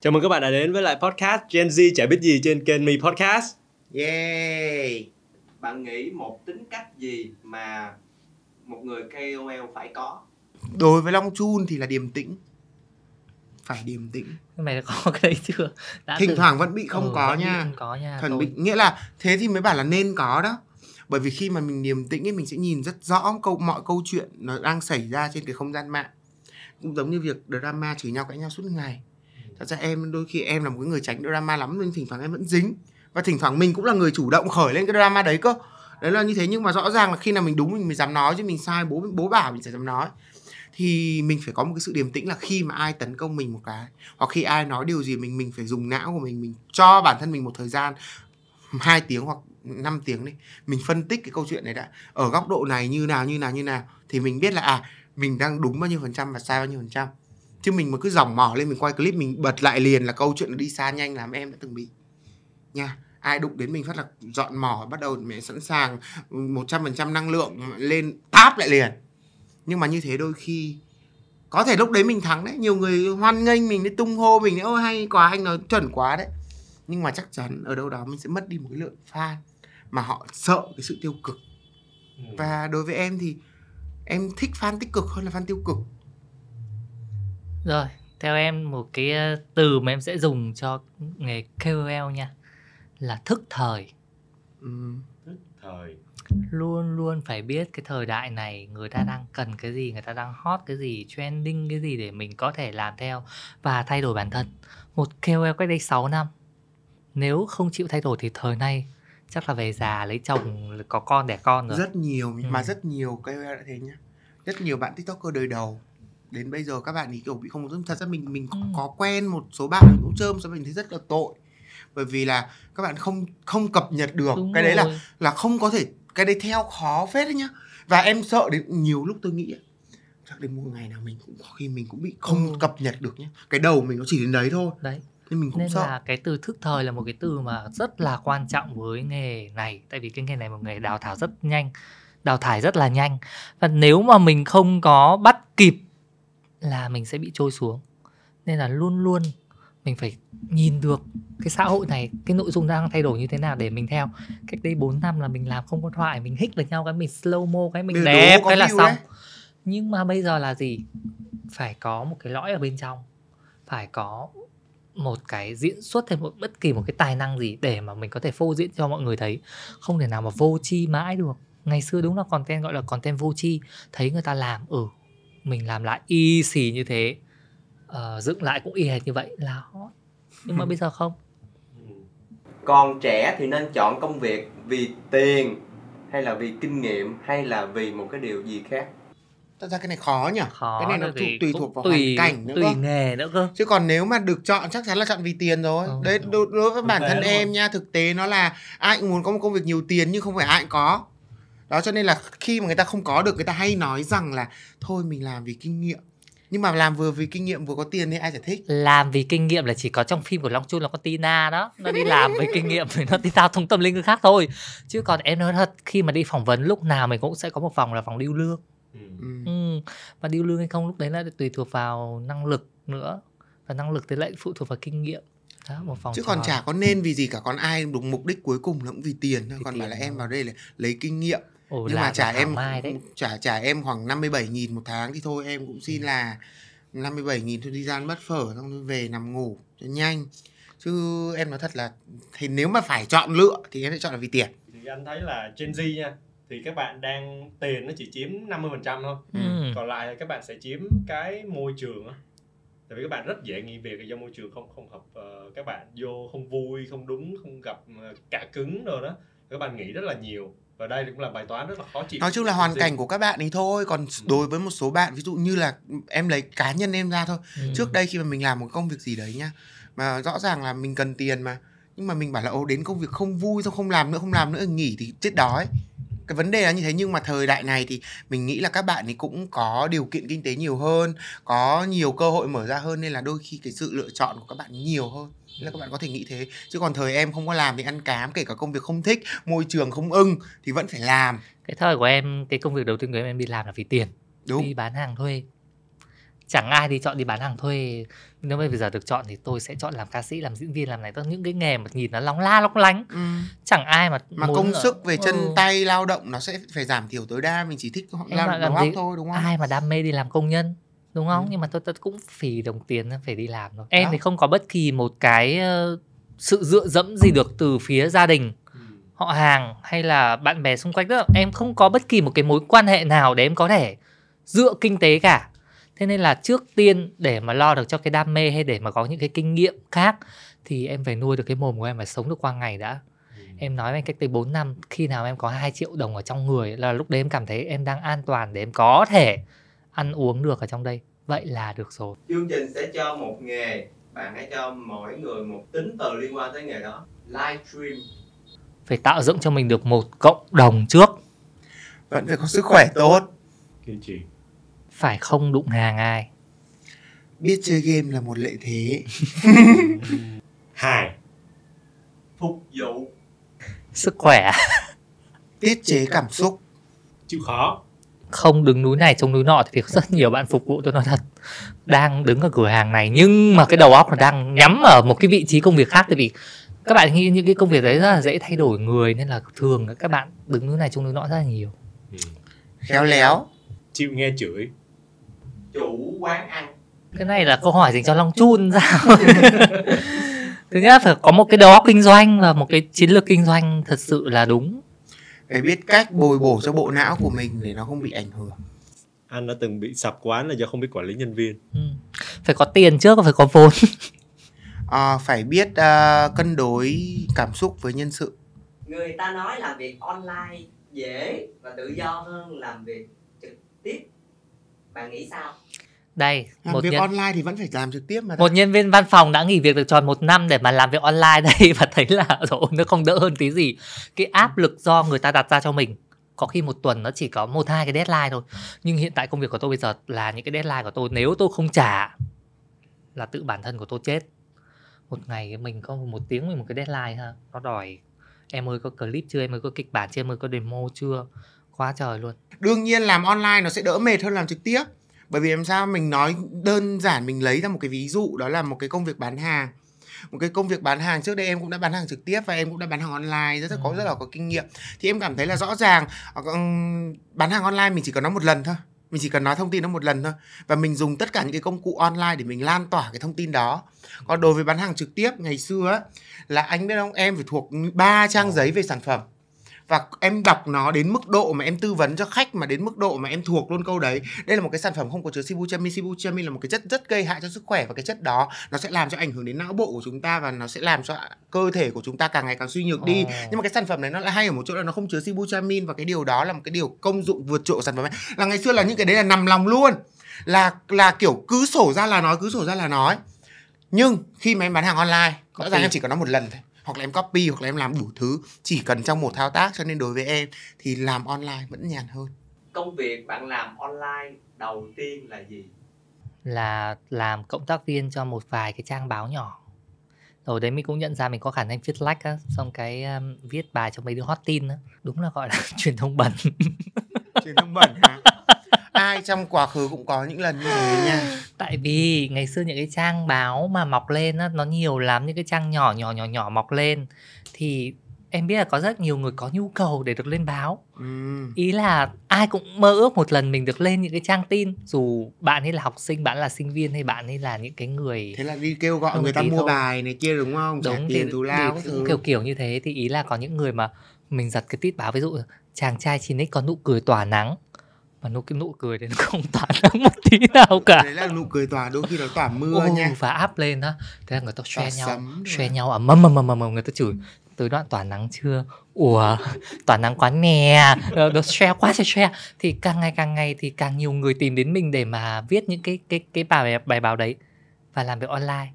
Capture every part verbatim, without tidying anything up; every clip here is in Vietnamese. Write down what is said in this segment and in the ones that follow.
Chào mừng các bạn đã đến với lại podcast Gen Z chả biết gì trên kênh Me Podcast. Yeah. Bạn nghĩ một tính cách gì mà một người K O L phải có? Đối với Long Chun thì là điềm tĩnh. Phải điềm tĩnh. Mày có cái đấy chưa? Đã Thỉnh từ... thoảng vẫn bị không ừ, có nha. Không có nha. Thần bị nghĩa là thế thì mới bảo là nên có đó. Bởi vì khi mà mình điềm tĩnh ấy, mình sẽ nhìn rất rõ câu mọi câu chuyện nó đang xảy ra trên cái không gian mạng. Cũng giống như việc drama chửi nhau cãi nhau suốt ngày. Thật ra em đôi khi em là một cái người tránh drama lắm nên thỉnh thoảng em vẫn dính. Và thỉnh thoảng mình cũng là người chủ động khởi lên cái drama đấy cơ. Đấy là như thế, nhưng mà rõ ràng là khi nào mình đúng mình mới dám nói, chứ mình sai bố bố bảo mình sẽ dám nói. Thì mình phải có một cái sự điềm tĩnh là khi mà ai tấn công mình một cái hoặc khi ai nói điều gì mình mình phải dùng não của mình, mình cho bản thân mình một thời gian hai tiếng hoặc năm tiếng đi, mình phân tích cái câu chuyện này đã, ở góc độ này như nào như nào như nào thì mình biết là à mình đang đúng bao nhiêu phần trăm và sai bao nhiêu phần trăm. Chứ mình mà cứ dòng mỏ lên mình quay clip mình bật lại liền là câu chuyện nó đi xa nhanh, làm em đã từng bị nha. Ai đụng đến mình phát là dọn mỏ, bắt đầu mẹ sẵn sàng một trăm phần trăm năng lượng lên táp lại liền. Nhưng mà như thế đôi khi có thể lúc đấy mình thắng đấy, nhiều người hoan nghênh mình, tung hô mình, ôi hay quá, anh nói chuẩn quá đấy. Nhưng mà chắc chắn ở đâu đó mình sẽ mất đi một cái lượng fan mà họ sợ cái sự tiêu cực. Và đối với em thì em thích fan tích cực hơn là fan tiêu cực. Rồi, theo em một cái từ mà em sẽ dùng cho nghề K O L nha, là thức thời. Ừ. Thức thời. Luôn luôn phải biết cái thời đại này người ta đang cần cái gì, người ta đang hot cái gì, trending cái gì để mình có thể làm theo và thay đổi bản thân. Một K O L cách đây sáu năm, nếu không chịu thay đổi thì thời nay chắc là về già lấy chồng có con đẻ con rồi. Rất nhiều, ừ. mà rất nhiều K O L đã thế nhá. Rất nhiều bạn TikToker đời đầu đến bây giờ các bạn ấy kiểu bị không giống. Thật ra mình mình ừ. có quen một số bạn mình cũng chơm, sao mình thấy rất là tội. Bởi vì là các bạn không không cập nhật được. Đúng cái rồi. Đấy là là không có thể, cái đấy theo khó phết đấy nhá. Và em sợ đến nhiều lúc tôi nghĩ chắc đến một ngày nào mình cũng có khi mình cũng bị không ừ. cập nhật được nhá. Cái đầu mình nó chỉ đến đấy thôi. Đấy. Nên mình cũng Nên sợ. Là cái từ thức thời là một cái từ mà rất là quan trọng với nghề này, tại vì cái nghề này một nghề đào thải rất nhanh, đào thải rất là nhanh. Và nếu mà mình không có bắt kịp là mình sẽ bị trôi xuống. Nên là luôn luôn mình phải nhìn được cái xã hội này, cái nội dung đang thay đổi như thế nào để mình theo. Cách đây bốn năm là mình làm không có thoại, mình hích vào nhau cái mình slow mo cái mình Điều đẹp cái là xong ấy. Nhưng mà bây giờ là gì? Phải có một cái lõi ở bên trong, phải có một cái diễn xuất hay một bất kỳ một cái tài năng gì để mà mình có thể phô diễn cho mọi người thấy. Không thể nào mà vô tri mãi được. Ngày xưa đúng là content gọi là content vô tri, thấy người ta làm ừ mình làm lại y xì như thế, uh, dựng lại cũng y hệt như vậy là hot. Nhưng mà bây giờ không. Còn trẻ thì nên chọn công việc vì tiền hay là vì kinh nghiệm hay là vì một cái điều gì khác? Thật ra cái này khó nhỉ? Khó, cái này nó tùy, tùy thuộc vào tùy, hoàn cảnh nữa, tùy cơ. nghề nữa cơ. Chứ còn nếu mà được chọn chắc chắn là chọn vì tiền rồi. Ừ, Đấy đối, đối với bản thân em nha, thực tế nó là ai cũng muốn có một công việc nhiều tiền nhưng không phải ai cũng có. Đó cho nên là khi mà người ta không có được, người ta hay nói rằng là thôi mình làm vì kinh nghiệm. Nhưng mà làm vừa vì kinh nghiệm vừa có tiền thì ai chả thích. Làm vì kinh nghiệm là chỉ có trong phim của Long Chun là có Tina đó. Nó đi làm với kinh nghiệm thì nó đi thao thông tâm linh người khác thôi. Chứ còn em nói thật, khi mà đi phỏng vấn lúc nào mình cũng sẽ có một phòng là phòng điêu lương. Ừ. Ừ. Và điêu lương hay không lúc đấy là tùy thuộc vào năng lực nữa. Và năng lực thì lại phụ thuộc vào kinh nghiệm. Đó, một phòng chứ còn chả có nên vì gì cả. Còn ai đúng mục đích cuối cùng là cũng vì tiền thôi. Còn phải là em vào đây là lấy kinh nghiệm. Ồ, nhưng mà trả em trả trả em khoảng năm mươi bảy nghìn một tháng thì thôi em cũng xin ừ. là năm mươi bảy nghìn thôi, đi ra ăn bát phở xong rồi về nằm ngủ cho nhanh. Chứ em nói thật là thì nếu mà phải chọn lựa thì em sẽ chọn là vì tiền. Thì anh thấy là Gen Z nha, thì các bạn đang tiền nó chỉ chiếm năm mươi phần trăm thôi. Ừ. Còn lại các bạn sẽ chiếm cái môi trường á. Tại vì các bạn rất dễ nghỉ việc do môi trường không không hợp uh, các bạn vô không vui, không đúng, không gặp uh, cả cứng rồi đó. Các bạn nghĩ rất là nhiều. Và đây cũng là bài toán rất là khó chịu. Nói chung là hoàn cảnh của các bạn ấy thôi. Còn đối với một số bạn, ví dụ như là em lấy cá nhân em ra thôi. Ừ. Trước đây khi mà mình làm một công việc gì đấy nhá, mà rõ ràng là mình cần tiền mà, nhưng mà mình bảo là ô đến công việc không vui xong không làm nữa, không làm nữa nghỉ thì chết đói. Cái vấn đề là như thế. Nhưng mà thời đại này thì mình nghĩ là các bạn ấy cũng có điều kiện kinh tế nhiều hơn, có nhiều cơ hội mở ra hơn, nên là đôi khi cái sự lựa chọn của các bạn nhiều hơn. Nên là các bạn có thể nghĩ thế. Chứ còn thời em không có làm thì ăn cám, kể cả công việc không thích, môi trường không ưng thì vẫn phải làm. Cái thời của em, cái công việc đầu tiên của em em đi làm là vì tiền. Đúng. Đi bán hàng thuê. chẳng ai thì chọn đi bán hàng thuê. Nếu mà bây giờ được chọn thì tôi sẽ chọn làm ca sĩ, làm diễn viên, làm này, tất những cái nghề mà nhìn nó lóng la lóng lánh. Ừ. Chẳng ai mà mà công ở... sức về chân ừ. tay lao động nó sẽ phải giảm thiểu tối đa, mình chỉ thích họ lao động đầu óc thôi, đúng không? Ai mà đam mê đi làm công nhân, đúng không? Ừ. Nhưng mà tôi, tôi cũng phì đồng tiền phải đi làm thôi. Em đó. Thì không có bất kỳ một cái sự dựa dẫm gì được từ phía gia đình, họ hàng hay là bạn bè xung quanh đó. Em không có bất kỳ một cái mối quan hệ nào để em có thể dựa kinh tế cả. Thế nên là trước tiên để mà lo được cho cái đam mê hay để mà có những cái kinh nghiệm khác thì em phải nuôi được cái mồm của em và sống được qua ngày đã. Ừ. Em nói với anh cách tới bốn năm, khi nào em có hai triệu đồng ở trong người là lúc đấy em cảm thấy em đang an toàn để em có thể ăn uống được ở trong đây. Vậy là được rồi. Chương trình sẽ cho một nghề, bạn hãy cho mỗi người một tính từ liên quan tới nghề đó. Livestream. Phải tạo dựng cho mình được một cộng đồng trước. Vẫn phải có sức khỏe tốt. Kiên trì. Phải không đụng hàng ai. Biết chơi game là một lợi thế. Hài. Phục vụ. Sức khỏe. Tiết chế cảm xúc. Chịu khó. Không đứng núi này trông núi nọ thì rất nhiều bạn phục vụ, tôi nói thật. Đang đứng ở cửa hàng này nhưng mà cái đầu óc là đang nhắm ở một cái vị trí công việc khác, tại vì các bạn nghĩ những cái công việc đấy rất là dễ thay đổi người, nên là thường các bạn đứng núi này trông núi nọ rất là nhiều. Ừ. Khéo léo. Chịu nghe chửi. Chủ quán ăn. Cái này là câu hỏi dành cho Long Chun sao? Thứ nhất phải có một cái đầu óc kinh doanh và một cái chiến lược kinh doanh thật sự là đúng. Phải biết cách bồi bổ cho bộ não của mình để nó không bị ảnh hưởng. Anh đã từng bị sập quán là do không biết quản lý nhân viên. Ừ. Phải có tiền trước và phải có vốn. À, phải biết uh, cân đối cảm xúc với nhân sự. Người ta nói làm việc online dễ và tự do hơn làm việc trực tiếp. Bạn nghĩ sao? Đây, làm một việc nhân... online thì vẫn phải làm trực tiếp mà. Một nhân viên văn phòng đã nghỉ việc được tròn một năm để mà làm việc online đây và thấy là rồi, nó không đỡ hơn tí gì. Cái áp lực do người ta đặt ra cho mình, có khi một tuần nó chỉ có một hai cái deadline thôi. Nhưng hiện tại công việc của tôi bây giờ là những cái deadline của tôi, nếu tôi không trả là tự bản thân của tôi chết. Một ngày mình có một tiếng mình một cái deadline ha, nó đòi em ơi có clip chưa, em ơi có kịch bản chưa, em ơi có demo chưa, quá trời luôn. Đương nhiên làm online nó sẽ đỡ mệt hơn làm trực tiếp, bởi vì làm sao mình nói đơn giản, mình lấy ra một cái ví dụ, đó là một cái công việc bán hàng. Một cái công việc bán hàng trước đây em cũng đã bán hàng trực tiếp và em cũng đã bán hàng online, rất là ừ. có rất là có kinh nghiệm. Thì em cảm thấy là rõ ràng bán hàng online mình chỉ cần nói một lần thôi. Mình chỉ cần nói thông tin nó một lần thôi. Và mình dùng tất cả những cái công cụ online để mình lan tỏa cái thông tin đó. Còn đối với bán hàng trực tiếp ngày xưa ấy, là anh biết không, em phải thuộc ba trang giấy về sản phẩm. Và em đọc nó đến mức độ mà em tư vấn cho khách, mà đến mức độ mà em thuộc luôn câu đấy. Đây là một cái sản phẩm không có chứa sibutramine. Sibutramine là một cái chất rất gây hại cho sức khỏe. Và cái chất đó nó sẽ làm cho ảnh hưởng đến não bộ của chúng ta. Và nó sẽ làm cho cơ thể của chúng ta càng ngày càng suy nhược đi. Oh. Nhưng mà cái sản phẩm này nó lại hay ở một chỗ là nó không chứa sibutramine. Và cái điều đó là một cái điều công dụng vượt trội của sản phẩm này. Là ngày xưa là những cái đấy là nằm lòng luôn. Là, là kiểu cứ sổ ra là nói, cứ sổ ra là nói. Nhưng khi mà em bán hàng online, rõ ràng em chỉ có nói một lần thôi, hoặc là em copy, hoặc là em làm đủ thứ, chỉ cần trong một thao tác. Cho nên đối với em thì làm online vẫn nhàn hơn. Công việc bạn làm online đầu tiên là gì? Là làm cộng tác viên cho một vài cái trang báo nhỏ. Rồi đấy mình cũng nhận ra mình có khả năng viết lách á, xong cái um, viết bài cho mấy đứa hot tin á. Đúng là gọi là truyền thông bẩn. Truyền thông bẩn hả? Ai trong quá khứ cũng có những lần như thế nha. Tại vì ngày xưa những cái trang báo mà mọc lên á, nó nhiều lắm, những cái trang nhỏ nhỏ nhỏ nhỏ mọc lên. Thì em biết là có rất nhiều người có nhu cầu để được lên báo. ừ. Ý là ai cũng mơ ước một lần mình được lên những cái trang tin. Dù bạn ấy là học sinh, bạn là sinh viên hay bạn ấy là những cái người... Thế là đi kêu gọi người ta mua thôi. Bài này kia đúng không? Đúng, thì, tiền thù lao kiểu kiểu như thế. Thì ý là có những người mà mình giật cái tít báo, ví dụ chàng trai chín x có nụ cười tỏa nắng. Mà nụ, cái nụ cười đấy nó không tỏa nắng một tí nào cả. Đấy là nụ cười tỏa, đôi khi nó tỏa mưa ừ, nha. Và áp lên đó. Thế là người ta share nhau, share nhau ấm ấm ấm ấm ấm. Người ta chửi tới đoạn tỏa nắng chưa? Ủa, tỏa nắng quá nè. Nó share quá share share. Thì càng ngày càng ngày thì càng nhiều người tìm đến mình để mà viết những cái, cái, cái bài, bài báo đấy. Và làm việc online.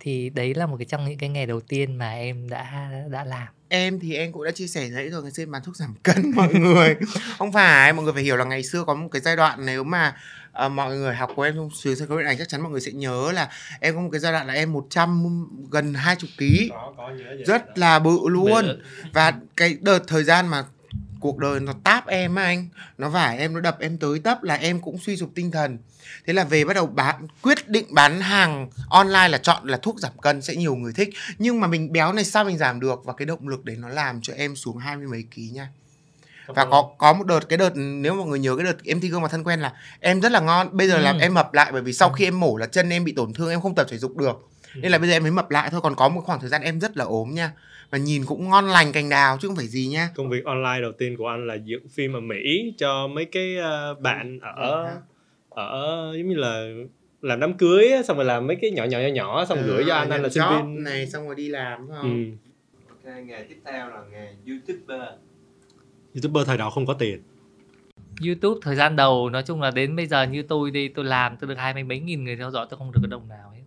Thì đấy là một cái trong những cái nghề đầu tiên mà em đã, đã làm. Em thì em cũng đã chia sẻ đấy rồi, ngày xưa em bán thuốc giảm cân mọi người. Không phải, mọi người phải hiểu là ngày xưa có một cái giai đoạn, nếu mà uh, mọi người học của em trong trường sân khấu điện ảnh chắc chắn mọi người sẽ nhớ là em có một cái giai đoạn là em một trăm gần hai mươi ký. Có, có nhớ vậy. Rất đó. Là bự luôn. Và cái đợt thời gian mà cuộc đời nó táp em á anh, nó vải em, nó đập em tới tấp là em cũng suy sụp tinh thần. Thế là về bắt đầu bán, quyết định bán hàng online là chọn là thuốc giảm cân sẽ nhiều người thích. Nhưng mà mình béo này sao mình giảm được? Và cái động lực đấy nó làm cho em xuống hai mươi mấy ký nha. Và có có một đợt, cái đợt nếu mọi người nhớ cái đợt em thi gương mặt thân quen là em rất là ngon. Bây giờ ừ. là em mập lại bởi vì sau khi em mổ là chân em bị tổn thương, em không tập thể dục được. Ừ. Nên là bây giờ em mới mập lại thôi, còn có một khoảng thời gian em rất là ốm nha. Và nhìn cũng ngon lành cành đào chứ không phải gì nha. Công việc online đầu tiên của anh là dựng phim ở Mỹ cho mấy cái bạn ở ừ. ở giống như là làm đám cưới xong rồi làm mấy cái nhỏ nhỏ nhỏ nhỏ xong ừ, gửi cho anh, anh là sinh viên này xong rồi đi làm đúng không? Ừ. Okay, nghề tiếp theo là nghề YouTuber. YouTuber thời đó không có tiền. YouTube thời gian đầu nói chung là đến bây giờ như tôi đi, tôi làm tôi được hai mươi mấy nghìn người theo dõi, tôi không được cái đồng nào hết.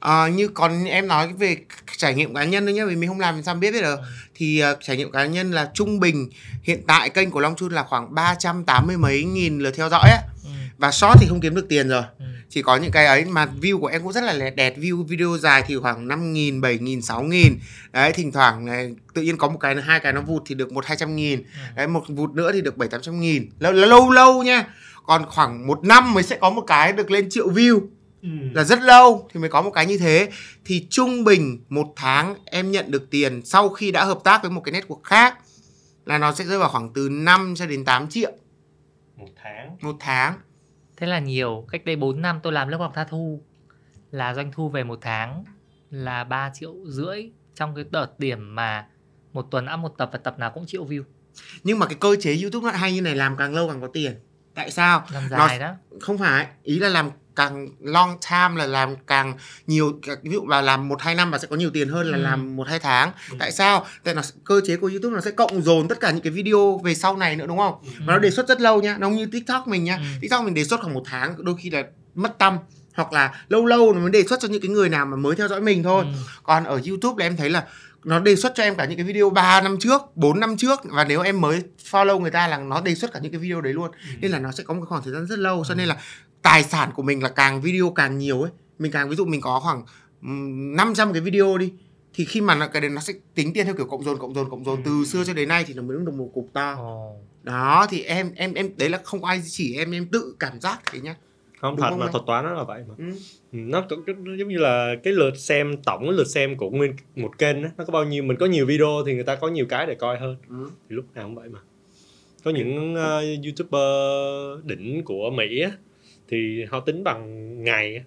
À, như còn em nói về trải nghiệm cá nhân nữa nhé, vì mình không làm mình sao biết bây giờ. Thì uh, trải nghiệm cá nhân là trung bình hiện tại kênh của Long Chun là khoảng ba trăm tám mươi mấy nghìn lượt theo dõi á. Ừ. Và short thì không kiếm được tiền rồi. Ừ. Chỉ có những cái ấy mà view của em cũng rất là đẹp, view video dài thì khoảng năm nghìn, bảy nghìn, sáu nghìn. Đấy, thỉnh thoảng này, tự nhiên có một cái, hai cái nó vụt thì được một hai trăm nghìn. Đấy, một vụt nữa thì được bảy tám trăm nghìn. Lâu lâu lâu nha. Còn khoảng một năm mới sẽ có một cái được lên triệu view. Ừ. Là rất lâu thì mới có một cái như thế. Thì trung bình một tháng em nhận được tiền sau khi đã hợp tác với một cái network khác là nó sẽ rơi vào khoảng từ năm cho đến tám triệu. Một tháng. Một tháng. Thế là nhiều. Cách đây bốn năm tôi làm lớp học tha thu là doanh thu về một tháng là ba triệu rưỡi trong cái đợt điểm mà một tuần up một tập và tập nào cũng triệu view. Nhưng mà cái cơ chế YouTube nó hay như này, làm càng lâu càng có tiền. Tại sao? Làm dài nó... đó. Không phải. Ý là làm càng long time là làm càng nhiều. Ví dụ là làm một hai năm và sẽ có nhiều tiền hơn là ừ. làm một hai tháng. Ừ. Tại sao? Tại nó cơ chế của YouTube nó sẽ cộng dồn tất cả những cái video về sau này nữa đúng không? Ừ. Và nó đề xuất rất lâu nha. Nó không như TikTok mình nha. Ừ. TikTok mình đề xuất khoảng một tháng, đôi khi là mất tâm. Hoặc là lâu lâu nó mới đề xuất cho những cái người nào mà mới theo dõi mình thôi. Ừ. Còn ở YouTube là em thấy là nó đề xuất cho em cả những cái video ba năm trước, bốn năm trước. Và nếu em mới follow người ta là nó đề xuất cả những cái video đấy luôn. Ừ. Nên là nó sẽ có một khoảng thời gian rất lâu. Cho ừ. nên là tài sản của mình là càng video càng nhiều ấy. Mình càng, ví dụ mình có khoảng năm trăm cái video đi, thì khi mà nó, cái đấy nó sẽ tính tiền theo kiểu cộng dồn, cộng dồn, cộng dồn. Ừ. Từ xưa cho đến nay thì nó mới được một cục to. Ồ. Đó, thì em, em, em đấy là không có ai chỉ em, em tự cảm giác đấy nhá. Không, đúng thật mà, thuật toán nó là vậy mà. Ừ. Nó, nó giống như là cái lượt xem, tổng cái lượt xem của nguyên một kênh đó, nó có bao nhiêu, mình có nhiều video thì người ta có nhiều cái để coi hơn. Ừ. Thì lúc nào cũng vậy mà. Có những uh, YouTuber đỉnh của Mỹ á, thì họ tính bằng ngày.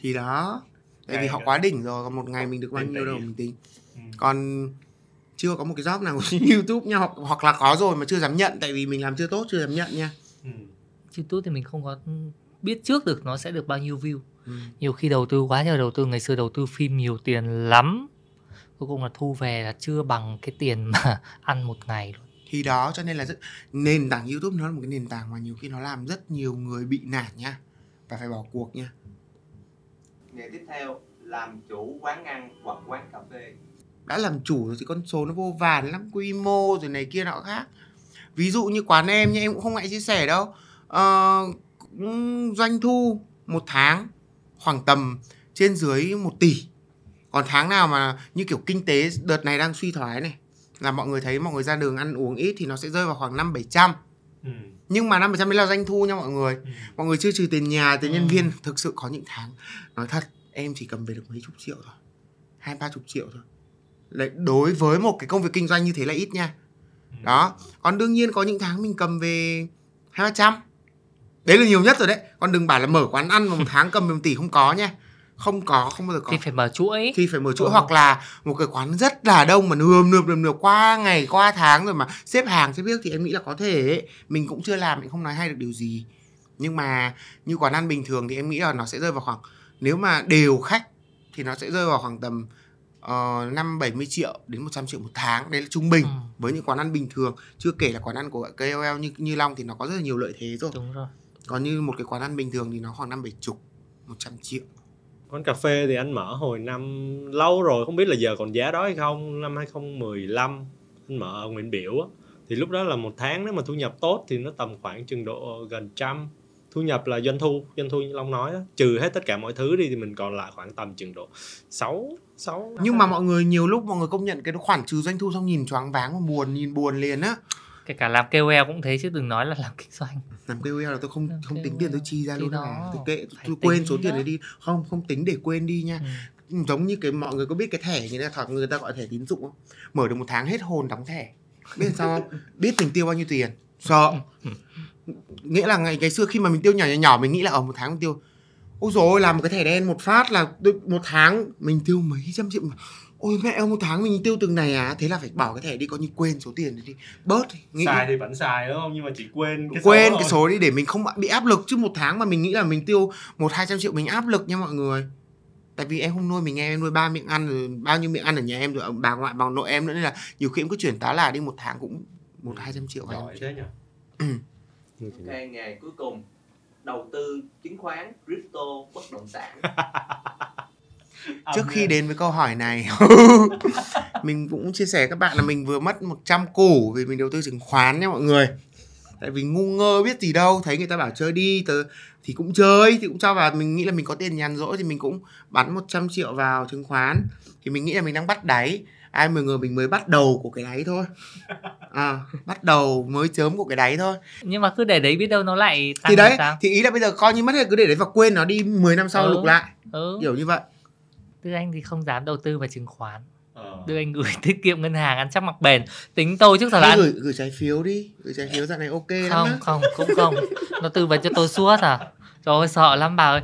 Thì đó, tại ngày vì họ đó. Quá đỉnh rồi, còn một ngày mình được bao nhiêu đâu mình tính. Ừ. Còn chưa có một cái job nào của YouTube nha, hoặc, hoặc là có rồi mà chưa dám nhận, tại vì mình làm chưa tốt, chưa dám nhận nha. Ừ. YouTube thì mình không có biết trước được nó sẽ được bao nhiêu view. Ừ. Nhiều khi đầu tư quá nhiều, đầu tư ngày xưa đầu tư phim nhiều tiền lắm, cuối cùng là thu về là chưa bằng cái tiền mà ăn một ngày luôn. Thì đó, cho nên là rất... nền tảng YouTube nó là một cái nền tảng mà nhiều khi nó làm rất nhiều người bị nản nha, và phải bỏ cuộc nha. Nghề tiếp theo, làm chủ quán ăn hoặc quán cà phê. Đã làm chủ rồi thì con số nó vô vàn lắm, quy mô rồi này kia nọ khác. Ví dụ như quán em nha, em cũng không ngại chia sẻ đâu. Ờ... doanh thu một tháng khoảng tầm trên dưới một tỷ. Còn tháng nào mà như kiểu kinh tế đợt này đang suy thoái này, là mọi người thấy mọi người ra đường ăn uống ít, thì nó sẽ rơi vào khoảng năm bảy trăm. ừ. Nhưng mà năm bảy trăm mới là doanh thu nha mọi người. ừ. Mọi người chưa trừ tiền nhà, tiền ừ. nhân viên. Thực sự có những tháng nói thật em chỉ cầm về được mấy chục triệu thôi, Hai ba chục triệu thôi. Đấy, đối với một cái công việc kinh doanh như thế là ít nha. ừ. Đó. Còn đương nhiên có những tháng mình cầm về hai ba trăm. Đấy là nhiều nhất rồi đấy. Còn đừng bảo là mở quán ăn mà một tháng cầm một tỷ, không có nha. Không có, không bao giờ có. Thì phải mở chuỗi. Thì phải mở chuỗi. ừ. Hoặc là một cái quán rất là đông mà nườm nượp nườm nượp qua ngày qua tháng rồi mà xếp hàng xếp biếc thì em nghĩ là có thể ấy. Mình cũng chưa làm, mình không nói hay được điều gì. Nhưng mà như quán ăn bình thường thì em nghĩ là nó sẽ rơi vào khoảng, nếu mà đều khách thì nó sẽ rơi vào khoảng tầm năm bảy mươi triệu đến một trăm triệu một tháng. Đấy là trung bình ừ. với những quán ăn bình thường. Chưa kể là quán ăn của ca o lờ như, như Long thì nó có rất là nhiều lợi thế rồi. Đúng rồi. Còn như một cái quán ăn bình thường thì nó khoảng năm bảy chục, một trăm triệu. Quán cà phê thì anh mở hồi năm lâu rồi, không biết là giờ còn giá đó hay không. Năm hai không một năm anh mở ở Nguyễn Biểu á. Thì lúc đó là một tháng nếu mà thu nhập tốt thì nó tầm khoảng chừng độ gần trăm. Thu nhập là doanh thu, doanh thu như Long nói đó, trừ hết tất cả mọi thứ đi thì mình còn lại khoảng tầm chừng độ sáu, sáu. Nhưng mà mọi người nhiều lúc mọi người công nhận cái khoản trừ doanh thu xong nhìn choáng váng và buồn, nhìn buồn liền á. Kể cả làm ca o lờ cũng thế chứ đừng nói là làm kinh doanh. Làm ca o lờ là tôi không làm không ca o lờ. Tính tiền tôi chi ra thì luôn đó. Tôi kệ, tôi quên số đó. Tiền đấy đi. Không, không tính để quên đi nha. Ừ. Giống như cái mọi người có biết cái thẻ người ta thỏa người ta gọi thẻ tín dụng không? Mở được một tháng hết hồn đóng thẻ. Biết sao không? Biết mình tiêu bao nhiêu tiền. Sợ. Nghĩa là ngày cái xưa khi mà mình tiêu nhỏ nhỏ nhỏ mình nghĩ là ở một tháng mình tiêu. Ôi dồi ôi, làm một cái thẻ đen một phát là một tháng mình tiêu mấy trăm triệu mà. Ôi mẹ ơi, một tháng mình tiêu từng này à? Thế là phải bỏ cái thẻ đi, coi như quên số tiền đi. Bớt nghĩ... Xài thì vẫn xài đúng không? Nhưng mà chỉ quên cái quên số cái số đi để mình không bị áp lực. Chứ một tháng mà mình nghĩ là mình tiêu một hai trăm triệu mình áp lực nha mọi người. Tại vì em không nuôi mình, em, em nuôi ba miệng ăn rồi, bao nhiêu miệng ăn ở nhà em rồi, bà ngoại, bà nội em nữa. Nên là nhiều khi em cứ chuyển tá là đi một tháng cũng một hai trăm triệu. Giỏi thế nhỉ? Ok, ngày cuối cùng. Đầu tư, chứng khoán, crypto, bất động sản. Trước khi đến với câu hỏi này mình cũng chia sẻ các bạn là mình vừa mất một trăm củ vì mình đầu tư chứng khoán nha mọi người. Tại vì ngu ngơ biết gì đâu, thấy người ta bảo chơi đi thì cũng chơi, thì cũng cho vào. Mình nghĩ là mình có tiền nhàn rỗi thì mình cũng bắn một trăm triệu vào chứng khoán. Thì mình nghĩ là mình đang bắt đáy. Ai mà ngờ mình mới bắt đầu của cái đáy thôi. À, bắt đầu mới chớm của cái đáy thôi. Nhưng mà cứ để đấy biết đâu nó lại tăng. Thì đấy, sao? Thì ý là bây giờ coi như mất hết cứ để đấy và quên nó đi, mười năm sau ừ, lục lại. Ừ. Kiểu như vậy. Đức Anh thì không dám đầu tư vào chứng khoán. Ờ. Đức Anh gửi tiết kiệm ngân hàng ăn chắc mặc bền. Tính tôi trước giờ là ăn... gửi gửi trái phiếu đi, gửi trái phiếu dạo này ok lắm. Không, đó. Không, cũng không. Nó tư vấn cho tôi suốt à. Trời ơi sợ lắm bà ơi.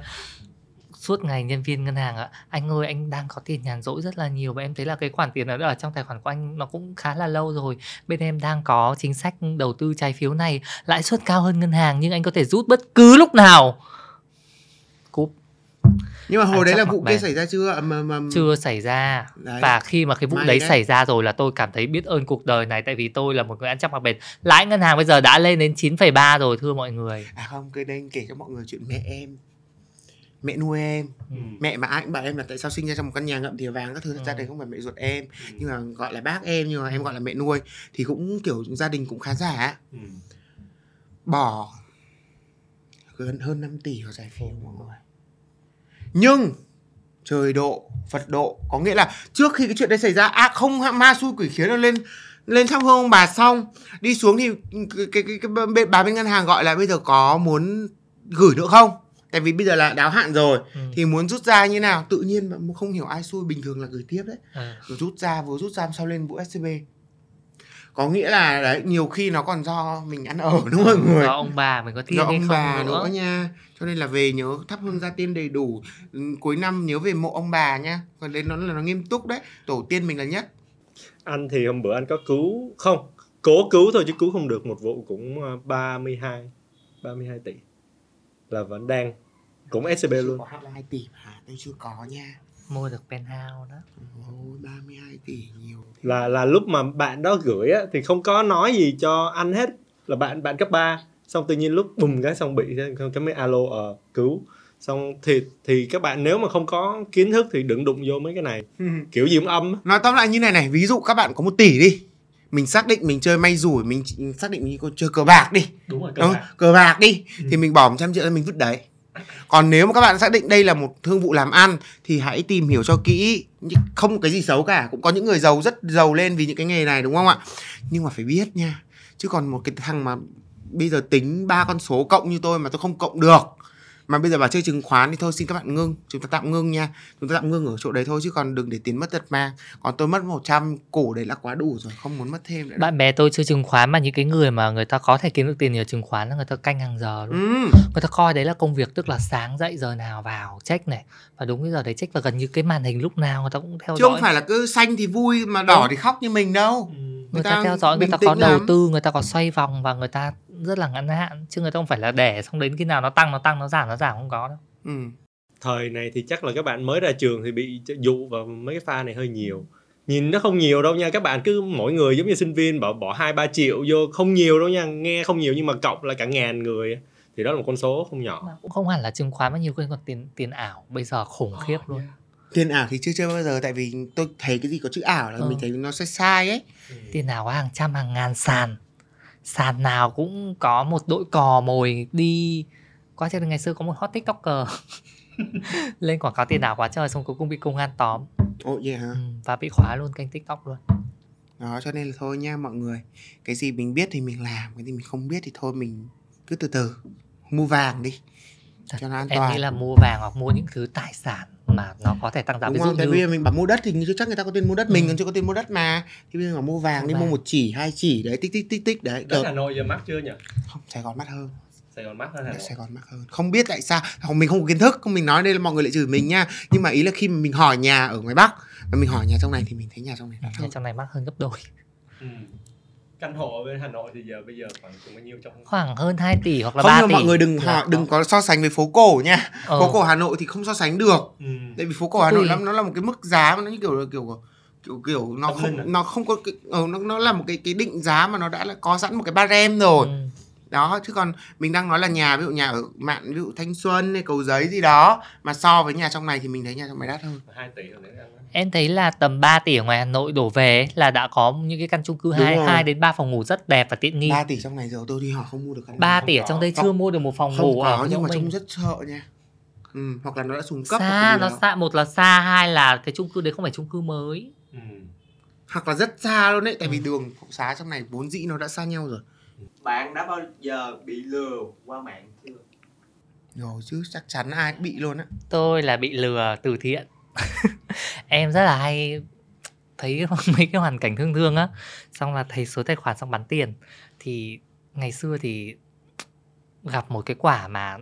Suốt ngày nhân viên ngân hàng ạ, anh ơi anh đang có tiền nhàn rỗi rất là nhiều và em thấy là cái khoản tiền ở trong tài khoản của anh nó cũng khá là lâu rồi. Bên em đang có chính sách đầu tư trái phiếu này, lãi suất cao hơn ngân hàng nhưng anh có thể rút bất cứ lúc nào. Cúp. Nhưng mà hồi anh đấy là vụ kia bè. Xảy ra chưa? Mà, mà... Chưa xảy ra đấy. Và khi mà cái vụ đấy, đấy xảy ra rồi là tôi cảm thấy biết ơn cuộc đời này. Tại vì tôi là một người ăn chắc mặc bền. Lãi ngân hàng bây giờ đã lên đến chín phẩy ba rồi thưa mọi người. À không, cái đây kể cho mọi người chuyện mẹ em. Mẹ nuôi em, ừ. Mẹ mà ai cũng bảo em là tại sao sinh ra trong một căn nhà ngậm thìa vàng các thứ, ừ. Gia đình không phải mẹ ruột em, ừ. Nhưng mà gọi là bác em, nhưng mà em gọi là mẹ nuôi. Thì cũng kiểu gia đình cũng khá giả, ừ. Bỏ gần hơn năm tỷ vào trái phiếu, ừ. Mọi người. Nhưng trời độ, Phật độ. Có nghĩa là trước khi cái chuyện đấy xảy ra, à không ma xui quỷ khiến nó lên lên thăm hương ông bà xong đi xuống thì cái, cái, cái, cái, bà bên ngân hàng gọi là bây giờ có muốn gửi nữa không? Tại vì bây giờ là đáo hạn rồi, ừ. Thì muốn rút ra như nào? Tự nhiên mà không hiểu ai xui, bình thường là gửi tiếp đấy, à. Rồi rút ra, vừa rút ra sau lên vụ ét xê bê. Có nghĩa là đấy, nhiều khi nó còn do mình ăn ở đúng không mọi người? Do ông bà mình có tiền hay không bà nữa. Nữa nha. Cho nên là về nhớ thắp hương gia tiên đầy đủ. Cuối năm nhớ về mộ ông bà nha. Còn đấy nó là nó nghiêm túc đấy. Tổ tiên mình là nhất. Anh thì hôm bữa anh có cứu, không, cố cứu thôi chứ cứu không được. Một vụ cũng ba mươi hai tỷ là vẫn đang cũng ét xê bê luôn. Có hai mươi hai tỷ mà tôi chưa có nha. Mua được penthouse đó. Ôi ba mươi hai tỷ nhiều. Là là lúc mà bạn đó gửi á thì không có nói gì cho anh hết, là bạn bạn cấp ba, xong tự nhiên lúc bùng cái xong bị cái mấy alo ờ cứu. Xong thì thì các bạn nếu mà không có kiến thức thì đừng đụng vô mấy cái này. Kiểu gì cũng âm. Nói tóm lại như này này, ví dụ các bạn có một tỷ đi. Mình xác định mình chơi may rủi, mình xác định mình chơi cờ bạc đi. Đúng rồi, cờ bạc. Cờ bạc đi, ừ. Thì mình bỏ một trăm triệu ra mình vứt đấy. Còn nếu mà các bạn xác định đây là một thương vụ làm ăn thì hãy tìm hiểu cho kỹ. Không cái gì xấu cả, cũng có những người giàu rất giàu lên vì những cái nghề này đúng không ạ? Nhưng mà phải biết nha. Chứ còn một cái thằng mà bây giờ tính ba con số cộng như tôi mà tôi không cộng được. Mà bây giờ bảo chơi chứng khoán thì thôi xin các bạn ngưng. Chúng ta tạm ngưng nha. Chúng ta tạm ngưng ở chỗ đấy thôi chứ còn đừng để tiền mất tật mang. Còn tôi mất một trăm củ đấy là quá đủ rồi. Không muốn mất thêm nữa. Bạn bè tôi chơi chứng khoán mà những cái người mà người ta có thể kiếm được tiền nhờ chứng khoán là người ta canh hàng giờ luôn, ừ. Người ta coi đấy là công việc. Tức là sáng dậy giờ nào vào check này. Và đúng cái giờ đấy check. Và gần như cái màn hình lúc nào người ta cũng theo dõi. Chứ không phải là cứ xanh thì vui mà đỏ, ừ. Thì khóc như mình đâu, ừ. Người, người ta theo dõi, người ta có đầu lắm. Tư, người ta có xoay vòng và người ta rất là ngắn hạn. Chứ người ta không phải là để xong đến khi nào nó tăng, nó tăng, nó giảm, nó giảm, không có đâu. Ừ. Thời này thì chắc là các bạn mới ra trường thì bị dụ vào mấy cái pha này hơi nhiều. Nhìn nó không nhiều đâu nha. Các bạn cứ mỗi người giống như sinh viên bỏ, bỏ hai ba triệu vô. Không nhiều đâu nha, nghe không nhiều nhưng mà cộng là cả ngàn người. Thì đó là một con số không nhỏ. Mà cũng không hẳn là chứng khoán mà nhiều khi còn tiền, tiền ảo bây giờ khủng khiếp oh, luôn, yeah. Tiền ảo thì chưa chơi bao giờ. Tại vì tôi thấy cái gì có chữ ảo là ừ. Mình thấy nó sẽ sai ấy, ừ. Tiền ảo có hàng trăm hàng ngàn sàn. Sàn nào cũng có một đội cò mồi đi. Quá trời, ngày xưa có một hot tiktoker lên quảng cáo tiền ảo quá trời. Xong cuối cùng bị công an tóm. Ồ, oh, vậy yeah, hả? Và bị khóa luôn kênh tiktok luôn. Đó, cho nên là thôi nha mọi người, cái gì mình biết thì mình làm, cái gì mình không biết thì thôi mình cứ từ từ mua vàng đi cho nó an toàn. Em nghĩ là mua vàng hoặc mua những thứ tài sản mà nó có thể tăng giá. Đúng ví dụ không? Như bây giờ mình bảo mua đất thì chắc người ta có tiền mua đất, mình ừ. còn chưa có tiền mua đất mà. Thì bây giờ bảo mua vàng đi, mua một chỉ, hai chỉ đấy, tích tích tích tích đấy. Đất Hà Nội giờ mắc chưa nhỉ? Không, Sài Gòn mắc hơn. Sài Gòn mắc hơn Hà Nội. Sài Gòn mắc hơn. Không biết tại sao, mình không có kiến thức, không mình nói đây là mọi người lại chửi mình nha. Nhưng mà ý là khi mà mình hỏi nhà ở ngoài Bắc và mình hỏi nhà trong này thì mình thấy nhà trong này đắt hơn. Nhà trong này mắc hơn gấp đôi. Ừ. Căn hộ ở bên Hà Nội thì giờ bây giờ khoảng bao nhiêu trong khoảng hơn hai tỷ hoặc là không, ba tỷ. Không, mọi người đừng họ, đừng có so sánh với phố cổ nha. Ừ. Phố cổ Hà Nội thì không so sánh được. Ừ. Tại vì phố cổ Hà Nội lắm, nó là một cái mức giá mà nó như kiểu kiểu kiểu kiểu nó không nó không có cái, nó nó là một cái cái định giá mà nó đã là có sẵn một cái barem rồi. Ừ. Đó, chứ còn mình đang nói là nhà ví dụ nhà ở mạn ví dụ Thanh Xuân hay Cầu Giấy gì đó mà so với nhà trong này thì mình thấy nhà trong này đắt hơn. hai tỷ rồi đấy. Em thấy là tầm ba tỷ ở ngoài Hà Nội đổ về là đã có những cái căn chung cư hai đến ba phòng ngủ rất đẹp và tiện nghi. ba tỷ trong này giờ tôi đi họ không mua được căn. ba tỷ ở trong đây không, chưa mua được một phòng không ngủ. Không có, nhưng mà trông rất sợ nha. Ừ, hoặc là nó đã xuống cấp. Xa, nó xa, một là xa, hai là cái chung cư đấy không phải chung cư mới. Ừ. Hoặc là rất xa luôn đấy, tại vì ừ. đường phố xá trong này vốn dĩ nó đã xa nhau rồi. Bạn đã bao giờ bị lừa qua mạng chưa? Rồi chứ, chắc chắn ai cũng bị luôn á. Tôi là bị lừa từ thiện. Em rất là hay thấy mấy cái hoàn cảnh thương thương á, xong là thấy số tài khoản xong bắn tiền. Thì ngày xưa thì gặp một cái quả mà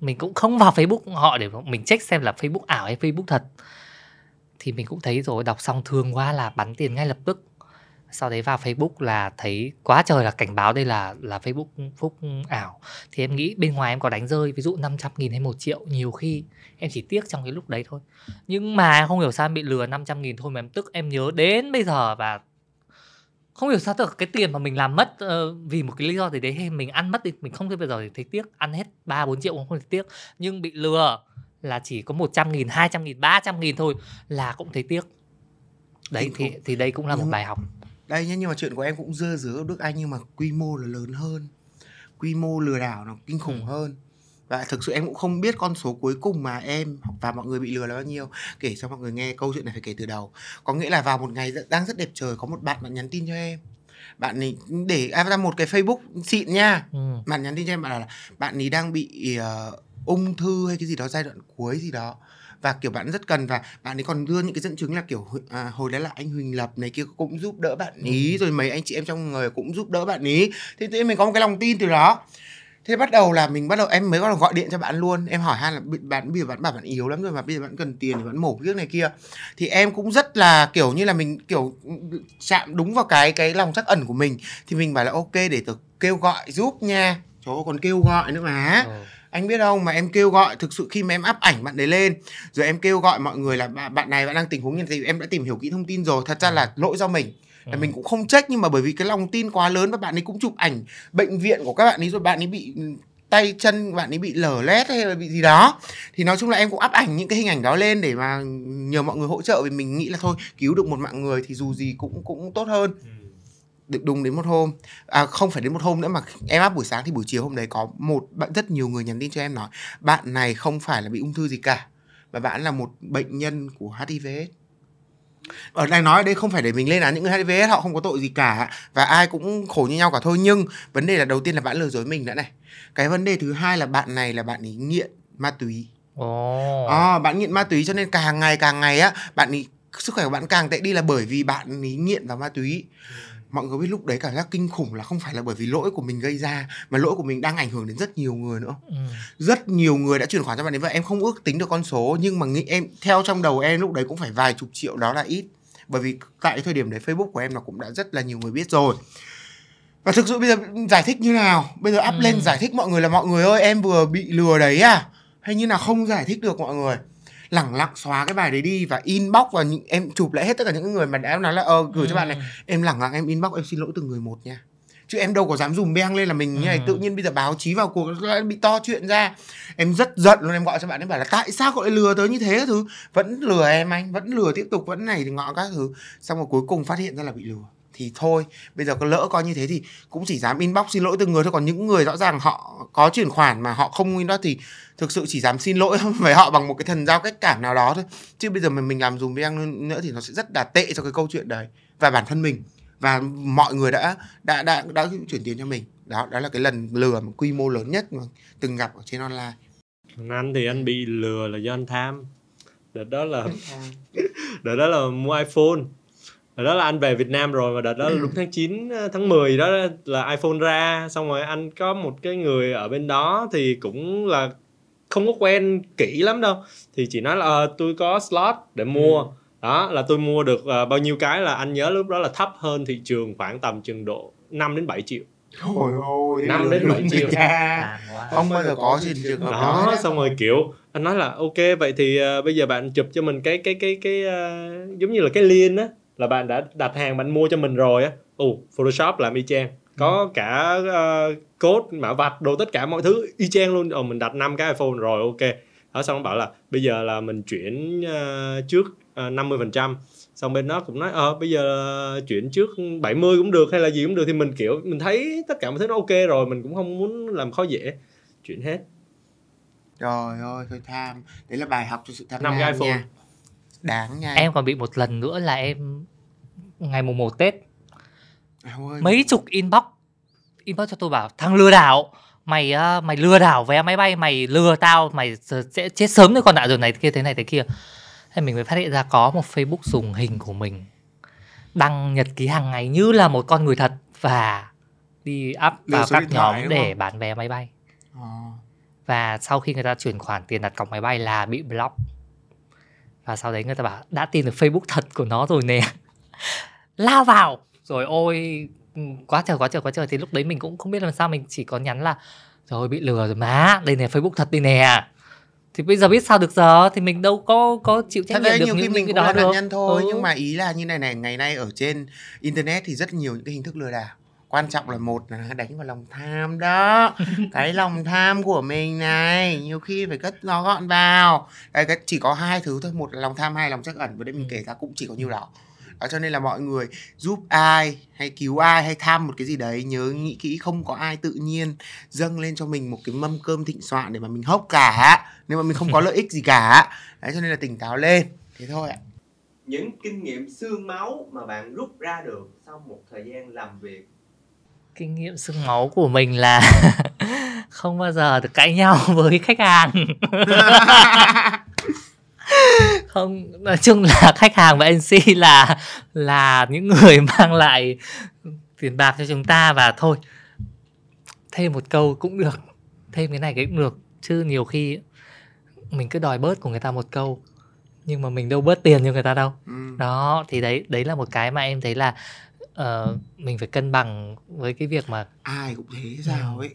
mình cũng không vào Facebook họ để mình check xem là Facebook ảo hay Facebook thật. Thì mình cũng thấy rồi, đọc xong thương quá là bắn tiền ngay lập tức. Sau đấy vào Facebook là thấy quá trời là cảnh báo đây là, là Facebook phúc ảo. Thì em nghĩ bên ngoài em có đánh rơi ví dụ năm trăm nghìn hay một triệu. Nhiều khi em chỉ tiếc trong cái lúc đấy thôi. Nhưng mà em không hiểu sao em bị lừa năm trăm nghìn thôi mà em tức, em nhớ đến bây giờ. Và không hiểu sao tức cái tiền mà mình làm mất uh, vì một cái lý do gì đấy hay mình ăn mất thì mình không thấy bây giờ thì thấy tiếc. Ăn hết ba bốn triệu cũng không thấy tiếc. Nhưng bị lừa là chỉ có một trăm nghìn, hai trăm nghìn, ba trăm nghìn thôi là cũng thấy tiếc. Đấy thì, thì đây cũng là một bài học. Đây nhá, nhưng mà chuyện của em cũng dơ dứa Đức Anh nhưng mà quy mô là lớn hơn. Quy mô lừa đảo nó kinh khủng ừ. hơn. Và thực sự em cũng không biết con số cuối cùng mà em và mọi người bị lừa là bao nhiêu. Kể cho mọi người nghe câu chuyện này phải kể từ đầu. Có nghĩa là vào một ngày đang rất đẹp trời, có một bạn bạn nhắn tin cho em. Bạn ấy để em ra một cái Facebook xịn nha. Ừ. Bạn nhắn tin cho em bạn là bạn ấy đang bị uh, ung thư hay cái gì đó giai đoạn cuối gì đó. Và kiểu bạn rất cần, và bạn ấy còn đưa những cái dẫn chứng là kiểu à, hồi đấy là anh Huỳnh Lập này kia cũng giúp đỡ bạn ý ừ. rồi mấy anh chị em trong người cũng giúp đỡ bạn ý. Thế thì mình có một cái lòng tin từ đó. Thế bắt đầu là mình bắt đầu em mới bắt đầu gọi điện cho bạn luôn. Em hỏi han là bạn bây giờ bạn bảo bạn yếu lắm rồi mà bây giờ bạn cần tiền thì bạn mổ việc này kia. Thì em cũng rất là kiểu như là mình kiểu chạm đúng vào cái cái lòng trắc ẩn của mình. Thì mình bảo là ok để tớ kêu gọi giúp nha. Trời ơi còn kêu gọi nữa mà. Ừ. Anh biết không, mà em kêu gọi thực sự khi mà em up ảnh bạn đấy lên rồi em kêu gọi mọi người là bạn này bạn đang tình huống như thế, em đã tìm hiểu kỹ thông tin rồi, thật ra là lỗi do mình là ừ. mình cũng không trách, nhưng mà bởi vì cái lòng tin quá lớn và bạn ấy cũng chụp ảnh bệnh viện của các bạn ấy rồi bạn ấy bị tay chân, bạn ấy bị lở lét hay là bị gì đó, thì nói chung là em cũng up ảnh những cái hình ảnh đó lên để mà nhờ mọi người hỗ trợ, vì mình nghĩ là thôi cứu được một mạng người thì dù gì cũng cũng tốt hơn. Được đúng đến một hôm, à, không phải đến một hôm nữa mà em up buổi sáng thì buổi chiều hôm đấy có một bạn rất nhiều người nhắn tin cho em nói bạn này không phải là bị ung thư gì cả mà bạn là một bệnh nhân của hát i vê ết. Ở đây nói ở đây không phải để mình lên án những người hát i vê ết, họ không có tội gì cả và ai cũng khổ như nhau cả thôi, nhưng vấn đề là đầu tiên là bạn lừa dối mình đã này, cái vấn đề thứ hai là bạn này là bạn ấy nghiện ma túy. Oh. À, bạn nghiện ma túy cho nên càng ngày càng ngày á bạn ấy sức khỏe của bạn càng tệ đi là bởi vì bạn ấy nghiện vào ma túy. Mọi người biết lúc đấy cảm giác kinh khủng là không phải là bởi vì lỗi của mình gây ra mà lỗi của mình đang ảnh hưởng đến rất nhiều người nữa. Ừ. Rất nhiều người đã chuyển khoản cho bạn ấy và em không ước tính được con số, nhưng mà nghĩ em theo trong đầu em lúc đấy cũng phải vài chục triệu đó là ít. Bởi vì tại thời điểm đấy Facebook của em nó cũng đã rất là nhiều người biết rồi. Và thực sự bây giờ giải thích như nào? Bây giờ up ừ. lên giải thích mọi người là mọi người ơi em vừa bị lừa đấy à? Hay như là không giải thích được mọi người. Lẳng lặng xóa cái bài đấy đi và inbox vào những, em chụp lại hết tất cả những người mà đã nói là ờ gửi ừ. cho bạn này, em lẳng lặng em inbox em xin lỗi từng người một nha, chứ em đâu có dám dùm beng lên là mình như này. Ừ. Tự nhiên bây giờ báo chí vào cuộc lại bị to chuyện ra, em rất giận luôn, em gọi cho bạn ấy bảo là tại sao cậu lại lừa tớ như thế thứ, vẫn lừa em anh, vẫn lừa tiếp tục, vẫn này thì ngọ các thứ, xong rồi cuối cùng phát hiện ra là bị lừa thì thôi bây giờ có lỡ coi như thế thì cũng chỉ dám inbox xin lỗi từng người thôi, còn những người rõ ràng họ có chuyển khoản mà họ không nguyên đó thì thực sự chỉ dám xin lỗi với họ bằng một cái thần giao cách cảm nào đó thôi, chứ bây giờ mình mình làm dùm beng nữa thì nó sẽ rất là tệ cho cái câu chuyện đấy và bản thân mình. và mọi người đã đã đã đã chuyển tiền cho mình. Đó, đó là cái lần lừa quy mô lớn nhất mà từng gặp ở trên online. Anh thì anh bị lừa là do anh tham. Đợt đó là đợt đó là mua iPhone. Đợt đó là anh về Việt Nam rồi, và đợt đó là lúc tháng chín tháng mười đó là iPhone ra, xong rồi anh có một cái người ở bên đó thì cũng là không có quen kỹ lắm đâu, thì chỉ nói là à, tôi có slot để mua. Ừ. Đó là tôi mua được uh, bao nhiêu cái, là anh nhớ lúc đó là thấp hơn thị trường khoảng tầm chừng độ năm đến bảy triệu. Ôi ôi, năm đến bảy triệu. À, wow. Không bao giờ có gì trường hợp đó. Đó, xong rồi kiểu anh nói là ok vậy thì uh, bây giờ bạn chụp cho mình cái cái cái cái uh, giống như là cái link á, là bạn đã đặt hàng bạn mua cho mình rồi á. Ồ, uh, Photoshop làm y chang. Có cả uh, code, mã vạch, đồ tất cả mọi thứ y chang luôn. Ồ, mình đặt năm cái iPhone rồi, ok. Đó, xong nó bảo là bây giờ là mình chuyển uh, trước uh, năm mươi phần trăm. Xong bên đó cũng nói ờ bây giờ chuyển trước bảy mươi cũng được hay là gì cũng được. Thì mình kiểu mình thấy tất cả mọi thứ nó ok rồi, mình cũng không muốn làm khó dễ, chuyển hết. Trời ơi, thôi tham. Đấy là bài học cho sự tham lam nha. iPhone. Đáng nha. Em còn bị một lần nữa là em ngày mùng một Tết, mấy chục inbox inbox cho tôi bảo thằng lừa đảo, mày mày lừa đảo vé máy bay, mày lừa tao, mày sẽ chết sớm thôi con ạ, rồi này kia thế này thế kia. Thế mình mới phát hiện ra có một Facebook dùng hình của mình đăng nhật ký hàng ngày như là một con người thật và đi up vào các nhóm để bán vé máy bay. À. Và sau khi người ta chuyển khoản tiền đặt cọc máy bay là bị block. Và sau đấy người ta bảo đã tin được Facebook thật của nó rồi nè. Lao vào. Rồi ôi quá trời quá trời quá trời. Thì lúc đấy mình cũng không biết làm sao, mình chỉ có nhắn là rồi bị lừa rồi má, đây nè Facebook thật đây nè. Thì bây giờ biết sao được giờ, thì mình đâu có có chịu trách nhiệm được những, những cái đó đâu. Thật ra nhiều khi mình cũng là nạn nhân thôi. Ừ. Nhưng mà ý là như này này, ngày nay ở trên internet thì rất nhiều những cái hình thức lừa đảo. Quan trọng là một là đánh vào lòng tham đó. Cái lòng tham của mình này, nhiều khi phải cất nó gọn vào. Đây, cái chỉ có hai thứ thôi, một là lòng tham, hai là lòng trắc ẩn. Và đây mình kể ra cũng chỉ có nhiều đó. Đó, cho nên là mọi người giúp ai hay cứu ai hay tham một cái gì đấy, nhớ nghĩ kỹ, không có ai tự nhiên dâng lên cho mình một cái mâm cơm thịnh soạn để mà mình hốc cả, nếu mà mình không có lợi ích gì cả. Đấy, cho nên là tỉnh táo lên, thế thôi ạ. Những kinh nghiệm xương máu mà bạn rút ra được sau một thời gian làm việc. Kinh nghiệm xương máu của mình là không bao giờ được cãi nhau với khách hàng. Không, nói chung là khách hàng và en xê là là những người mang lại tiền bạc cho chúng ta, và thôi thêm một câu cũng được, thêm cái này cái cũng được, chứ nhiều khi mình cứ đòi bớt của người ta một câu nhưng mà mình đâu bớt tiền cho người ta đâu. Ừ. Đó thì đấy đấy là một cái mà em thấy là uh, mình phải cân bằng với cái việc mà ai cũng thế sao ấy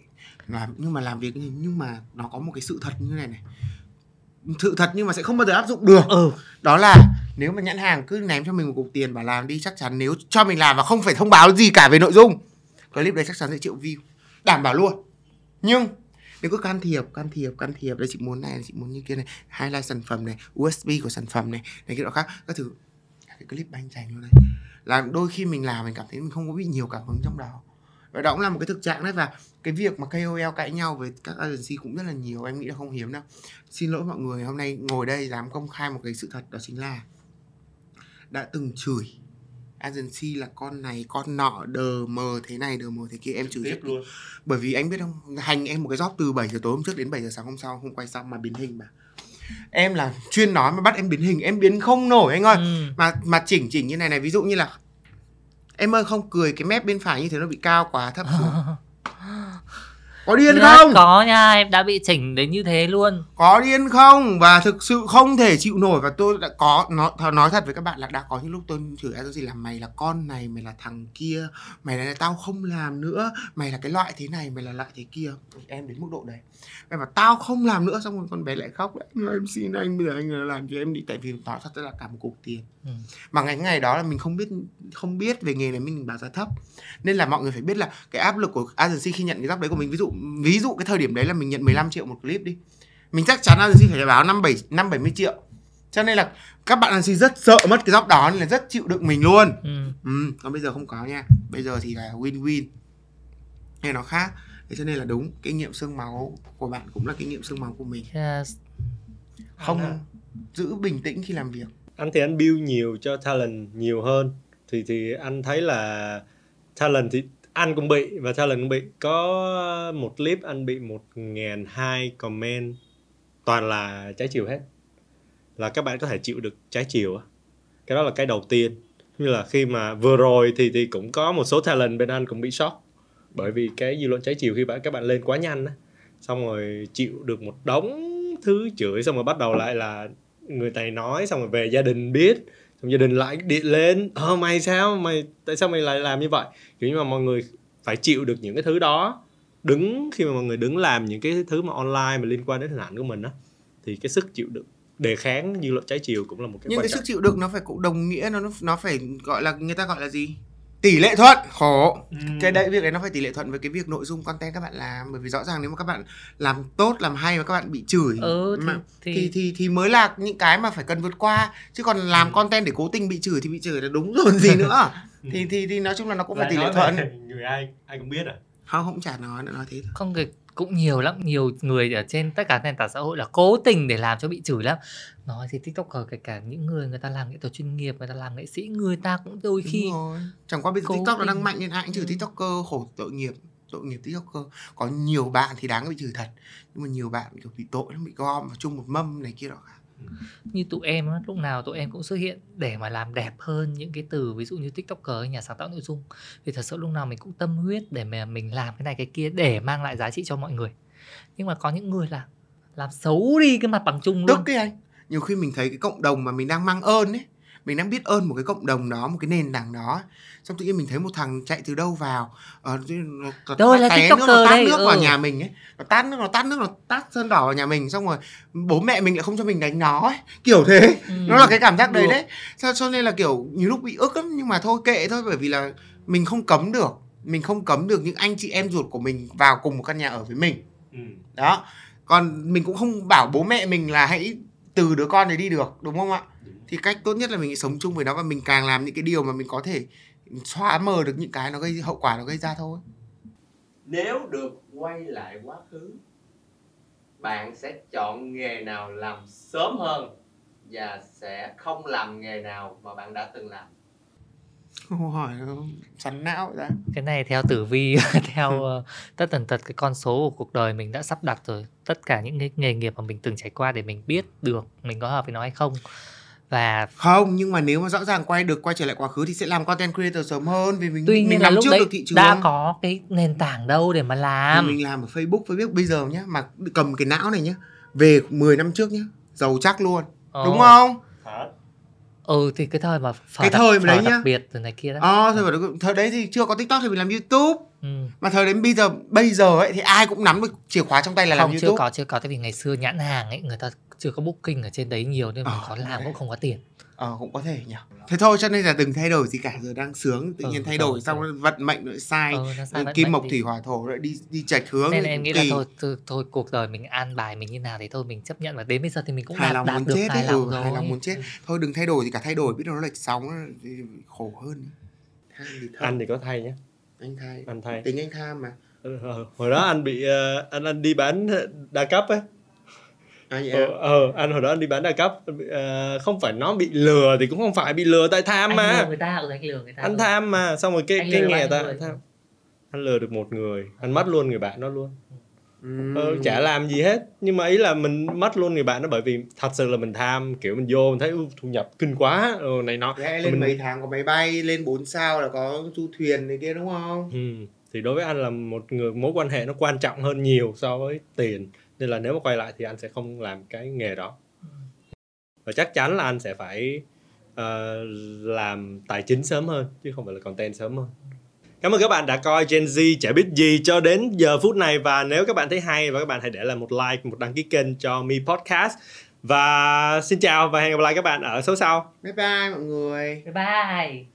làm, nhưng mà làm việc nhưng mà nó có một cái sự thật như này này, sự thật nhưng mà sẽ không bao giờ áp dụng được. Ừ. Đó là nếu mà nhãn hàng cứ ném cho mình một cục tiền bảo làm đi, chắc chắn nếu cho mình làm và không phải thông báo gì cả về nội dung, clip đấy chắc chắn sẽ triệu view, đảm bảo luôn. Nhưng nếu cứ can thiệp can thiệp can thiệp đây, chị muốn này, chị muốn như kia này, highlight sản phẩm này, u ét bê của sản phẩm này này kia đó khác các thứ, cái clip banh chành luôn đấy, là đôi khi mình làm mình cảm thấy mình không có bị nhiều cảm hứng trong đó. Và đó cũng là một cái thực trạng đấy. Và cái việc mà ca o lờ cãi nhau với các agency cũng rất là nhiều, em nghĩ là không hiếm đâu. Xin lỗi mọi người, hôm nay ngồi đây dám công khai một cái sự thật, đó chính là đã từng chửi agency là con này con nọ, đờ mờ thế này đờ mờ thế kia. Em chửi tiếp luôn. Bởi vì anh biết không, hành em một cái job từ bảy giờ tối hôm trước đến bảy giờ sáng hôm sau, không quay xong mà biến hình mà. Em là chuyên nói mà bắt em biến hình, em biến không nổi anh ơi. Ừ. Mà mà chỉnh chỉnh như này này, ví dụ như là em ơi không cười, cái mép bên phải như thế nó bị cao quá, thấp xuống. Có điên rất không? Có nha, em đã bị chỉnh đến như thế luôn. Có điên không? Và thực sự không thể chịu nổi. Và tôi đã có, nó, nói thật với các bạn là đã có những lúc tôi chửi ai gì là mày là con này, mày là thằng kia, mày là tao không làm nữa, mày là cái loại thế này, mày là loại thế kia. Em đến mức độ đấy. Em bảo tao không làm nữa, xong rồi con bé lại khóc. Em xin anh, bây giờ anh làm cho em đi. Tại vì nó thật ra là cả một cục tiền. Ừ. Mà ngày ngày đó là mình không biết không biết về nghề này, mình báo giá thấp. Nên là mọi người phải biết là cái áp lực của agency khi nhận cái job đấy của mình, ví dụ ví dụ cái thời điểm đấy là mình nhận mười lăm triệu một clip đi, mình chắc chắn agency phải báo năm bảy mươi triệu. Cho nên là các bạn agency rất sợ mất cái job đó nên là rất chịu đựng mình luôn. Ừ. Ừ, còn bây giờ không có nha, bây giờ thì là win-win nên nó khác. Thế cho nên là đúng, kinh nghiệm xương máu của bạn cũng là kinh nghiệm xương máu của mình. Yes. Không, giữ bình tĩnh khi làm việc. Anh thì anh build nhiều cho talent nhiều hơn. thì thì anh thấy là talent thì anh cũng bị và talent cũng bị. Có một clip anh bị một nghìn hai comment toàn là trái chiều hết, là các bạn có thể chịu được trái chiều á, cái đó là cái đầu tiên. Như là khi mà vừa rồi thì thì cũng có một số talent bên anh cũng bị sốc bởi vì cái dư luận trái chiều khi các bạn lên quá nhanh á, xong rồi chịu được một đống thứ chửi, xong rồi bắt đầu lại là người này nói, xong rồi về gia đình biết, xong gia đình lại điện lên, ờ mày sao mày tại sao mày lại làm như vậy, kiểu như mà mọi người phải chịu được những cái thứ đó. Đứng khi mà mọi người đứng làm những cái thứ mà online mà liên quan đến hình ảnh của mình á, thì cái sức chịu đựng đề kháng dư luận trái chiều cũng là một cái nhưng quan cái trọng. Sức chịu đựng nó phải cũng đồng nghĩa, nó nó phải gọi là, người ta gọi là gì, tỷ lệ thuận khổ. ừ. Cái đấy, việc đấy nó phải tỷ lệ thuận với cái việc nội dung content các bạn làm, bởi vì rõ ràng nếu mà các bạn làm tốt, làm hay mà các bạn bị chửi ừ, thì, mà, thì... thì thì thì mới là những cái mà phải cần vượt qua, chứ còn làm ừ. content để cố tình bị chửi thì bị chửi là đúng rồi gì nữa. ừ. thì thì thì nói chung là nó cũng là phải tỷ lệ thuận. Người ai ai cũng biết à? Không, không chả nói nữa, nói thế thôi. Không, cũng nhiều lắm, nhiều người ở trên tất cả nền tảng xã hội là cố tình để làm cho bị chửi lắm. Nói thì TikToker, kể cả những người người ta làm nghệ thuật chuyên nghiệp, người ta làm nghệ sĩ, người ta cũng đôi khi chẳng qua bây giờ TikTok nó đang mạnh nên ai cũng chửi TikToker, khổ tội nghiệp, tội nghiệp TikToker. Có nhiều bạn thì đáng bị chửi thật, nhưng mà nhiều bạn kiểu bị tội, nó bị gom vào chung một mâm này kia đó cả. Như tụi em á, lúc nào tụi em cũng xuất hiện để mà làm đẹp hơn những cái từ, ví dụ như TikToker, nhà sáng tạo nội dung, thì thật sự lúc nào mình cũng tâm huyết để mà mình làm cái này cái kia để mang lại giá trị cho mọi người. Nhưng mà có những người là làm xấu đi cái mặt bằng chung luôn. Tức cái anh, nhiều khi mình thấy cái cộng đồng mà mình đang mang ơn ấy, mình đang biết ơn một cái cộng đồng đó, một cái nền tảng đó, xong tự nhiên mình thấy một thằng chạy từ đâu vào ờ uh, nó là té nước, nó tát đây. nước ừ. vào nhà mình ấy, nó tát nước, nó tát nước, nó tát sơn đỏ vào nhà mình, xong rồi bố mẹ mình lại không cho mình đánh nó ấy, kiểu thế. ừ. Nó là cái cảm giác đấy đấy, cho, cho nên là kiểu nhiều lúc bị ức lắm, nhưng mà thôi kệ thôi, bởi vì là mình không cấm được, mình không cấm được những anh chị em ruột của mình vào cùng một căn nhà ở với mình. ừ. Đó, còn mình cũng không bảo bố mẹ mình là hãy từ đứa con này đi được, đúng không ạ? Thì cách tốt nhất là mình sống chung với nó, và mình càng làm những cái điều mà mình có thể xóa mờ được những cái nó gây hậu quả nó gây ra thôi. Nếu được quay lại quá khứ, bạn sẽ chọn nghề nào làm sớm hơn và sẽ không làm nghề nào mà bạn đã từng làm? Câu hỏi xoắn não ra. Cái này theo tử vi, theo tất tần tật cái con số của cuộc đời mình đã sắp đặt rồi. Tất cả những cái nghề nghiệp mà mình từng trải qua để mình biết được mình có hợp với nó hay không. Và không, nhưng mà nếu mà rõ ràng quay được quay trở lại quá khứ thì sẽ làm content creator sớm hơn, vì mình Tuy mình làm trước được thị trường. Đã có cái nền tảng đâu để mà làm. Thì mình làm ở Facebook, Facebook bây giờ nhá, mà cầm cái não này nhá, về mười năm trước nhá, giàu chắc luôn. Ờ. Đúng không? Hả? Ừ, thì cái thời mà phở cái đặc, thời mà phở đấy đặc nhá. biệt từ này kia đó. Ờ, thời, ừ. thời đấy thì chưa có TikTok thì mình làm YouTube. Ừ. Mà thời đến bây giờ bây giờ ấy thì ai cũng nắm được chìa khóa trong tay là không, làm YouTube. Chưa có chưa có tại vì ngày xưa nhãn hàng ấy, người ta chưa có booking ở trên đấy nhiều nên ờ, mình khó làm đấy. Cũng không có tiền. Ờ, cũng có thể nhỉ. Thế thôi, cho nên là đừng thay đổi gì cả, giờ đang sướng tự nhiên ừ, thay đổi rồi, xong rồi. Vận mệnh lại sai, ừ, sai kim mộc thủy hỏa thổ lại đi đi chệch hướng. Nên em nghĩ là thôi, thôi thôi cuộc đời mình an bài mình như nào thì thôi mình chấp nhận, và đến bây giờ thì mình cũng hài đạt, đạt muốn được chết hài lòng, hài lòng muốn chết. Thôi đừng thay đổi gì cả, thay đổi biết đâu nó lệch sóng khổ hơn. Tham thì thôi. Anh thì có thay nhá. Anh thay. Anh thay. Tính anh tham mà. Ừ, hồi đó anh bị uh, anh anh đi bán đa cấp ấy. À, dạ. ờ, ờ anh hồi đó anh đi bán đa cấp, à, không phải nó bị lừa thì cũng không phải bị lừa, tại tham anh mà lừa người ta, ừ, anh lừa người ta anh rồi. Tham mà, xong rồi cái anh cái nghề ta tham, anh lừa được một người, anh mất luôn người bạn đó luôn. ừ. ờ, chả làm gì hết, nhưng mà ý là mình mất luôn người bạn đó, bởi vì thật sự là mình tham, kiểu mình vô mình thấy thu nhập kinh quá ừ, này nó lên mình... mấy tháng có máy bay, lên bốn sao là có du thuyền này kia, đúng không? ừ. Thì đối với anh là một người, mối quan hệ nó quan trọng hơn nhiều so với tiền, nên là nếu mà quay lại thì anh sẽ không làm cái nghề đó. Và chắc chắn là anh sẽ phải uh, làm tài chính sớm hơn, chứ không phải là content sớm hơn. Cảm ơn các bạn đã coi Gen Z Chả Biết Gì cho đến giờ phút này. Và nếu các bạn thấy hay, và các bạn hãy để lại một like, một đăng ký kênh cho Me Podcast. Và xin chào và hẹn gặp lại các bạn ở số sau. Bye bye mọi người. Bye bye.